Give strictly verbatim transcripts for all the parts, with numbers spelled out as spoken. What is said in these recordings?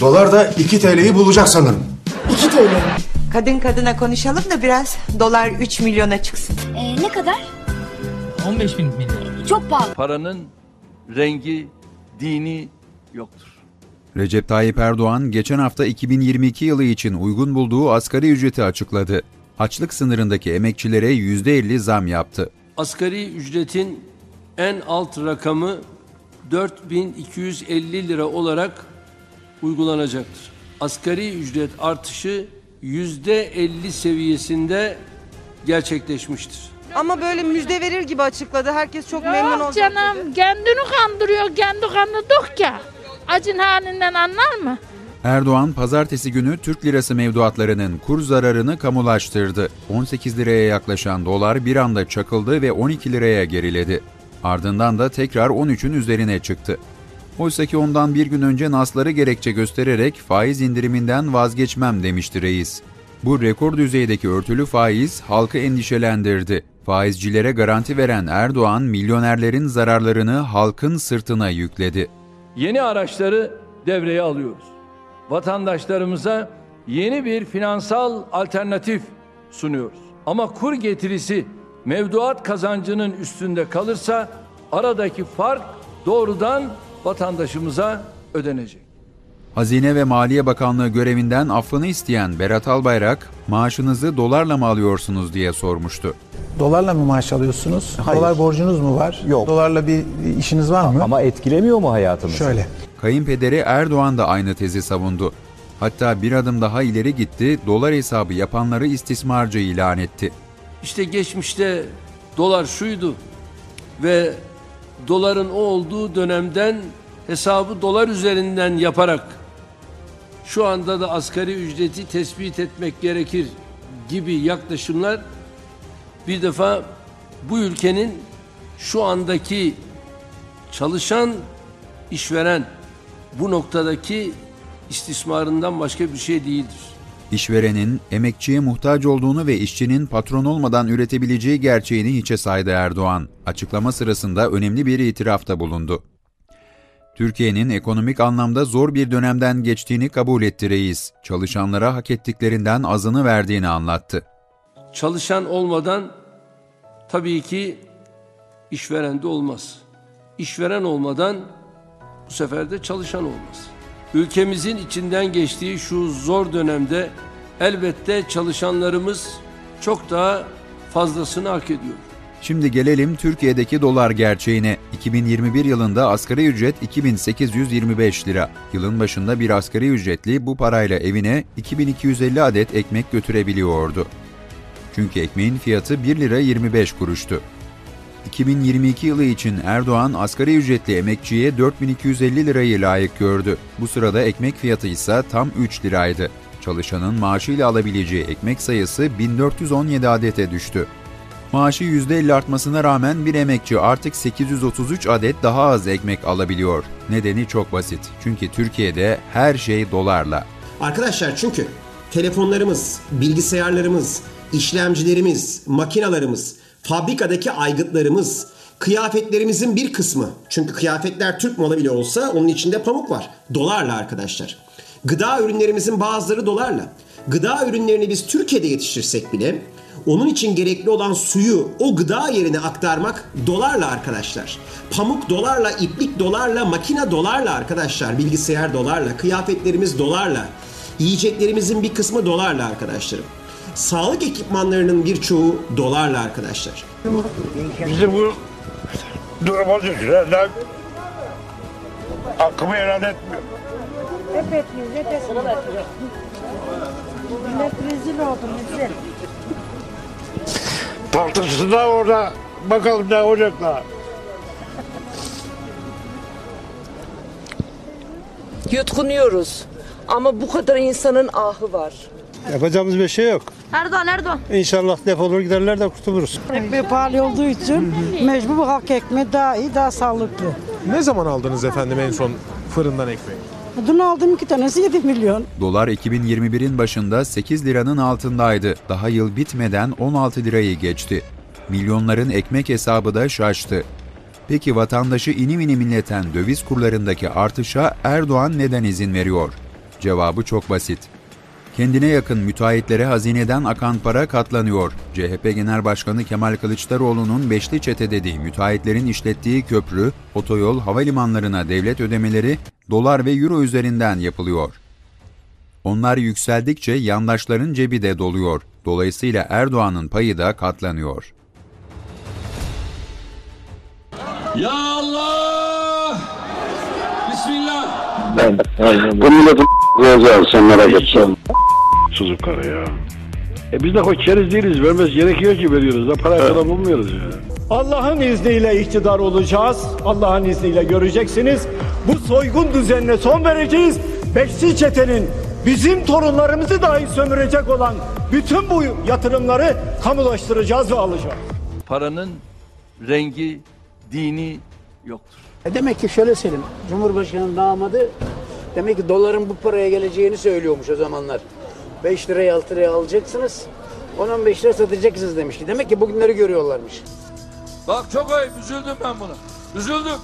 Dolar da iki TL'yi bulacak sanırım. iki TL. Kadın kadına konuşalım da biraz dolar üç milyona çıksın. Ee, ne kadar? on beş bin milyon. Çok pahalı. Paranın rengi, dini yoktur. Recep Tayyip Erdoğan geçen hafta iki bin yirmi iki yılı için uygun bulduğu asgari ücreti açıkladı. Açlık sınırındaki emekçilere yüzde elli zam yaptı. Asgari ücretin en alt rakamı dört bin iki yüz elli lira olarak uygulanacaktır. Asgari ücret artışı yüzde elli seviyesinde gerçekleşmiştir. Ama böyle müjde verir gibi açıkladı. Herkes çok memnun oldu. Yok canım, dedi. Kendini kandırıyor, kendi kandırdık ya. Acın halinden anlar mı? Erdoğan pazartesi günü Türk lirası mevduatlarının kur zararını kamulaştırdı. on sekiz liraya yaklaşan dolar bir anda çakıldı ve on iki liraya geriledi. Ardından da tekrar on üçün üzerine çıktı. Oysa ki ondan bir gün önce N A S'ları gerekçe göstererek faiz indiriminden vazgeçmem demişti reis. Bu rekor düzeydeki örtülü faiz halkı endişelendirdi. Faizcilere garanti veren Erdoğan milyonerlerin zararlarını halkın sırtına yükledi. Yeni araçları devreye alıyoruz. Vatandaşlarımıza yeni bir finansal alternatif sunuyoruz. Ama kur getirisi mevduat kazancının üstünde kalırsa aradaki fark doğrudan vatandaşımıza ödenecek. Hazine ve Maliye Bakanlığı görevinden affını isteyen Berat Albayrak, maaşınızı dolarla mı alıyorsunuz diye sormuştu. Dolarla mı maaş alıyorsunuz? Hayır. Dolar borcunuz mu var? Yok. Dolarla bir işiniz var mı? Ama etkilemiyor mu hayatınızı? Şöyle. Kayınpederi Erdoğan da aynı tezi savundu. Hatta bir adım daha ileri gitti, dolar hesabı yapanları istismarcı ilan etti. İşte geçmişte dolar şuydu ve doların o olduğu dönemden hesabı dolar üzerinden yaparak şu anda da asgari ücreti tespit etmek gerekir gibi yaklaşımlar bir defa bu ülkenin şu andaki çalışan işveren bu noktadaki istismarından başka bir şey değildir. İşverenin emekçiye muhtaç olduğunu ve işçinin patron olmadan üretebileceği gerçeğini hiçe saydı Erdoğan. Açıklama sırasında önemli bir itirafta bulundu. Türkiye'nin ekonomik anlamda zor bir dönemden geçtiğini kabul etti reis. Çalışanlara hak ettiklerinden azını verdiğini anlattı. Çalışan olmadan tabii ki işveren de olmaz. İşveren olmadan bu sefer de çalışan olmaz. Ülkemizin içinden geçtiği şu zor dönemde elbette çalışanlarımız çok daha fazlasını hak ediyor. Şimdi gelelim Türkiye'deki dolar gerçeğine. iki bin yirmi bir yılında asgari ücret iki bin sekiz yüz yirmi beş lira. Yılın başında bir asgari ücretli bu parayla evine iki bin iki yüz elli adet ekmek götürebiliyordu. Çünkü ekmeğin fiyatı bir lira yirmi beş kuruştu. iki bin yirmi iki yılı için Erdoğan asgari ücretli emekçiye dört bin iki yüz elli lirayı layık gördü. Bu sırada ekmek fiyatı ise tam üç liraydı. Çalışanın maaşıyla alabileceği ekmek sayısı bin dört yüz on yedi adete düştü. Maaşı yüzde elli artmasına rağmen bir emekçi artık sekiz yüz otuz üç adet daha az ekmek alabiliyor. Nedeni çok basit. Çünkü Türkiye'de her şey dolarla. Arkadaşlar çünkü telefonlarımız, bilgisayarlarımız, işlemcilerimiz, makinalarımız, fabrikadaki aygıtlarımız, kıyafetlerimizin bir kısmı. Çünkü kıyafetler Türk malı bile olsa onun içinde pamuk var. Dolarla arkadaşlar. Gıda ürünlerimizin bazıları dolarla. Gıda ürünlerini biz Türkiye'de yetiştirsek bile onun için gerekli olan suyu o gıda yerine aktarmak dolarla arkadaşlar. Pamuk dolarla, iplik dolarla, makine dolarla arkadaşlar. Bilgisayar dolarla, kıyafetlerimiz dolarla. Yiyeceklerimizin bir kısmı dolarla arkadaşlarım. Sağlık ekipmanlarının birçoğu dolarla arkadaşlar. Bizi bu duruma düşürenler hakkımı helal etmiyor. Hep etmiyor, hep etmiyor. Millet rezil oldu, rezil. Tartışsınlar orada, bakalım ne olacaklar. Yutkunuyoruz ama bu kadar insanın ahı var. Yapacağımız bir şey yok. Erdoğan, Erdoğan. İnşallah defolur giderler de kurtuluruz. Ekmeği pahalı olduğu için mecbur bu halk ekmeği daha iyi, daha sağlıklı. Ne zaman aldınız efendim en son fırından ekmeği? Dün aldım iki tanesi yedi milyon. Dolar iki bin yirmi birin başında sekiz liranın altındaydı. Daha yıl bitmeden on altı lirayı geçti. Milyonların ekmek hesabı da şaştı. Peki vatandaşı inim inim inleten döviz kurlarındaki artışa Erdoğan neden izin veriyor? Cevabı çok basit. Kendine yakın müteahhitlere hazineden akan para katlanıyor. C H P Genel Başkanı Kemal Kılıçdaroğlu'nun beşli çete dediği müteahhitlerin işlettiği köprü, otoyol, havalimanlarına devlet ödemeleri dolar ve euro üzerinden yapılıyor. Onlar yükseldikçe yandaşların cebi de doluyor. Dolayısıyla Erdoğan'ın payı da katlanıyor. Ya Allah! Bismillah! Ben, aynen. Bu milletin yazar, sen merak etsin. Sızık karı ya. E biz de hoşçeriz değiliz, vermez gerekiyor ki veriyoruz da, para kadar bulmuyoruz ya. Allah'ın izniyle iktidar olacağız, Allah'ın izniyle göreceksiniz. Bu soygun düzenine son vereceğiz. Beşli çetenin bizim torunlarımızı dahi sömürecek olan bütün bu yatırımları kamulaştıracağız ve alacağız. Paranın rengi, dini yoktur. E demek ki şöyle söyleyeyim, Cumhurbaşkanı'nın damadı demek ki doların bu paraya geleceğini söylüyormuş o zamanlar. beş liraya altı liraya alacaksınız, on on beş lira satacaksınız demişti. Demek ki bugünleri görüyorlarmış. Bak çok ayıp, üzüldüm ben buna. Üzüldüm.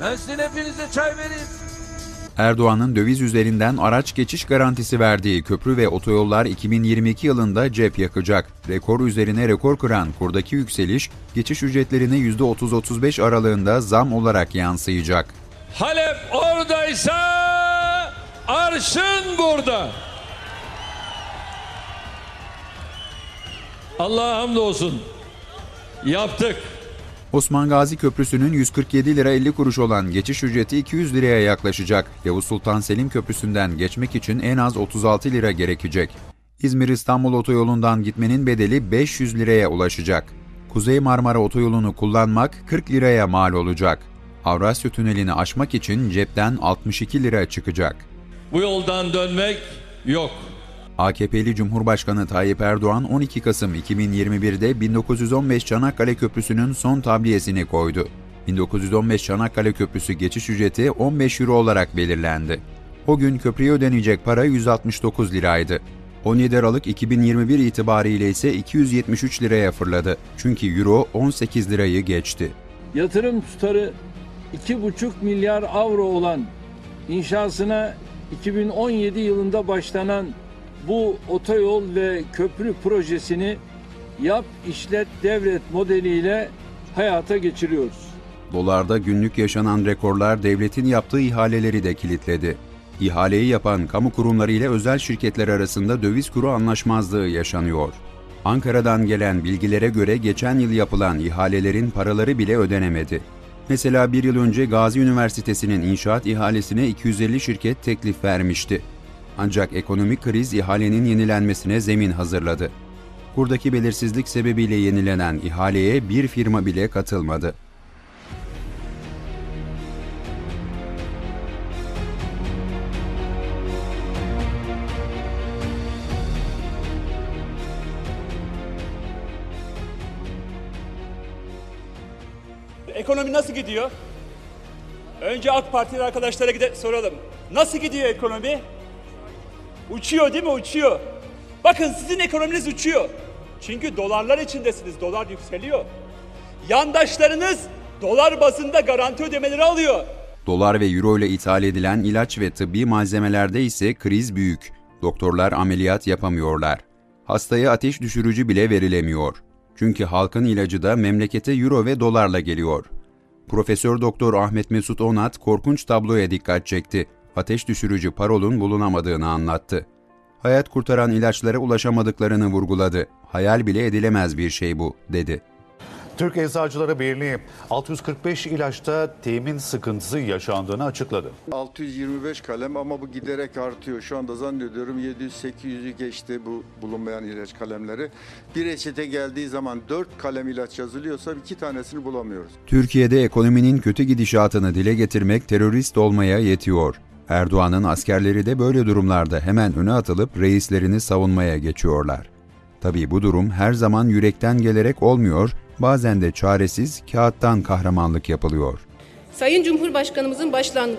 Ben sizin hepinize çay vereyim. Erdoğan'ın döviz üzerinden araç geçiş garantisi verdiği köprü ve otoyollar iki bin yirmi iki yılında cep yakacak. Rekor üzerine rekor kıran kurdaki yükseliş, geçiş ücretlerine yüzde otuz otuz beş aralığında zam olarak yansıyacak. Halep oradaysa arşın burada. Allah'a hamdolsun. Yaptık. Osman Gazi Köprüsü'nün yüz kırk yedi lira elli kuruş olan geçiş ücreti iki yüz liraya yaklaşacak. Yavuz Sultan Selim Köprüsü'nden geçmek için en az otuz altı lira gerekecek. İzmir-İstanbul otoyolundan gitmenin bedeli beş yüz liraya ulaşacak. Kuzey Marmara otoyolunu kullanmak kırk liraya mal olacak. Avrasya Tüneli'ni aşmak için cepten altmış iki lira çıkacak. Bu yoldan dönmek yok. A K P'li Cumhurbaşkanı Tayyip Erdoğan on iki Kasım iki bin yirmi bir'de bin dokuz yüz on beş Çanakkale Köprüsü'nün son tabliyesini koydu. bin dokuz yüz on beş Çanakkale Köprüsü geçiş ücreti on beş euro olarak belirlendi. O gün köprüye ödenecek para yüz altmış dokuz liraydı. on yedi Aralık iki bin yirmi bir itibariyle ise iki yüz yetmiş üç liraya fırladı. Çünkü euro on sekiz lirayı geçti. Yatırım tutarı iki buçuk milyar avro olan inşasına iki bin on yedi yılında başlanan bu otoyol ve köprü projesini yap, işlet, devret modeliyle hayata geçiriyoruz. Dolarda günlük yaşanan rekorlar devletin yaptığı ihaleleri de kilitledi. İhaleyi yapan kamu kurumları ile özel şirketler arasında döviz kuru anlaşmazlığı yaşanıyor. Ankara'dan gelen bilgilere göre geçen yıl yapılan ihalelerin paraları bile ödenemedi. Mesela bir yıl önce Gazi Üniversitesi'nin inşaat ihalesine iki yüz elli şirket teklif vermişti. Ancak ekonomik kriz ihalenin yenilenmesine zemin hazırladı. Kurdaki belirsizlik sebebiyle yenilenen ihaleye bir firma bile katılmadı. Ekonomi nasıl gidiyor? Önce AK Partili arkadaşlara gide soralım. Nasıl gidiyor ekonomi? Uçuyor değil mi? Uçuyor. Bakın sizin ekonominiz uçuyor. Çünkü dolarlar içindesiniz. Dolar yükseliyor. Yandaşlarınız dolar bazında garanti ödemeleri alıyor. Dolar ve euro ile ithal edilen ilaç ve tıbbi malzemelerde ise kriz büyük. Doktorlar ameliyat yapamıyorlar. Hastaya ateş düşürücü bile verilemiyor. Çünkü halkın ilacı da memlekete euro ve dolarla geliyor. Profesör Doktor Ahmet Mesut Onat korkunç tabloya dikkat çekti. Ateş düşürücü parolun bulunamadığını anlattı. Hayat kurtaran ilaçlara ulaşamadıklarını vurguladı. Hayal bile edilemez bir şey bu, dedi. Türk Eczacıları Birliği altı yüz kırk beş ilaçta temin sıkıntısı yaşandığını açıkladı. altı yüz yirmi beş kalem ama bu giderek artıyor. Şu anda zannediyorum yedi yüz sekiz yüzü geçti bu bulunmayan ilaç kalemleri. Bir reçete geldiği zaman dört kalem ilaç yazılıyorsa iki tanesini bulamıyoruz. Türkiye'de ekonominin kötü gidişatını dile getirmek terörist olmaya yetiyor. Erdoğan'ın askerleri de böyle durumlarda hemen öne atılıp reislerini savunmaya geçiyorlar. Tabii bu durum her zaman yürekten gelerek olmuyor, bazen de çaresiz kağıttan kahramanlık yapılıyor. Sayın Cumhurbaşkanımızın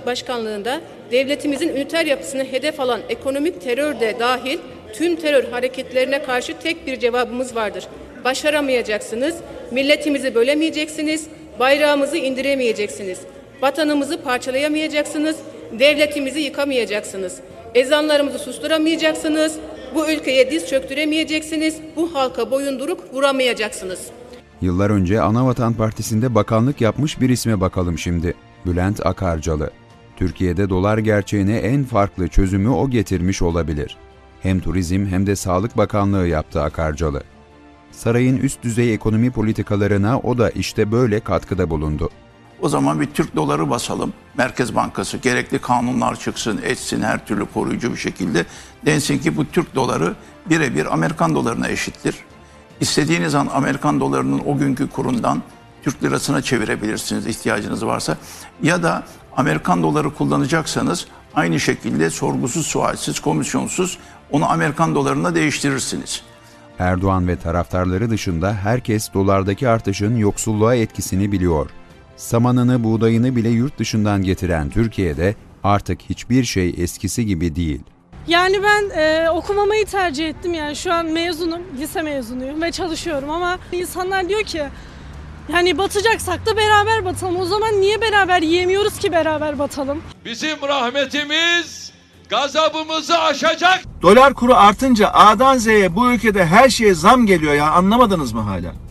başkanlığında devletimizin üniter yapısını hedef alan ekonomik terör de dahil tüm terör hareketlerine karşı tek bir cevabımız vardır. Başaramayacaksınız, milletimizi bölemeyeceksiniz, bayrağımızı indiremeyeceksiniz. Vatanımızı parçalayamayacaksınız, devletimizi yıkamayacaksınız. Ezanlarımızı susturamayacaksınız, bu ülkeye diz çöktüremeyeceksiniz, bu halka boyun duruk vuramayacaksınız. Yıllar önce Anavatan Partisi'nde bakanlık yapmış bir isme bakalım şimdi. Bülent Akarcalı. Türkiye'de dolar gerçeğine en farklı çözümü o getirmiş olabilir. Hem turizm hem de sağlık bakanlığı yaptı Akarcalı. Sarayın üst düzey ekonomi politikalarına o da işte böyle katkıda bulundu. O zaman bir Türk doları basalım. Merkez Bankası gerekli kanunlar çıksın, etsin her türlü koruyucu bir şekilde. Densin ki bu Türk doları birebir Amerikan dolarına eşittir. İstediğiniz an Amerikan dolarının o günkü kurundan Türk lirasına çevirebilirsiniz ihtiyacınız varsa. Ya da Amerikan doları kullanacaksanız aynı şekilde sorgusuz, sualsiz, komisyonsuz onu Amerikan dolarına değiştirirsiniz. Erdoğan ve taraftarları dışında herkes dolardaki artışın yoksulluğa etkisini biliyor. Samanını, buğdayını bile yurt dışından getiren Türkiye'de artık hiçbir şey eskisi gibi değil. Yani ben e, okumamayı tercih ettim. Yani şu an mezunum, lise mezunuyum ve çalışıyorum ama insanlar diyor ki yani batacaksak da beraber batalım. O zaman niye beraber yiyemiyoruz ki beraber batalım? Bizim rahmetimiz gazabımızı aşacak. Dolar kuru artınca A'dan Z'ye bu ülkede her şeye zam geliyor ya, anlamadınız mı hala?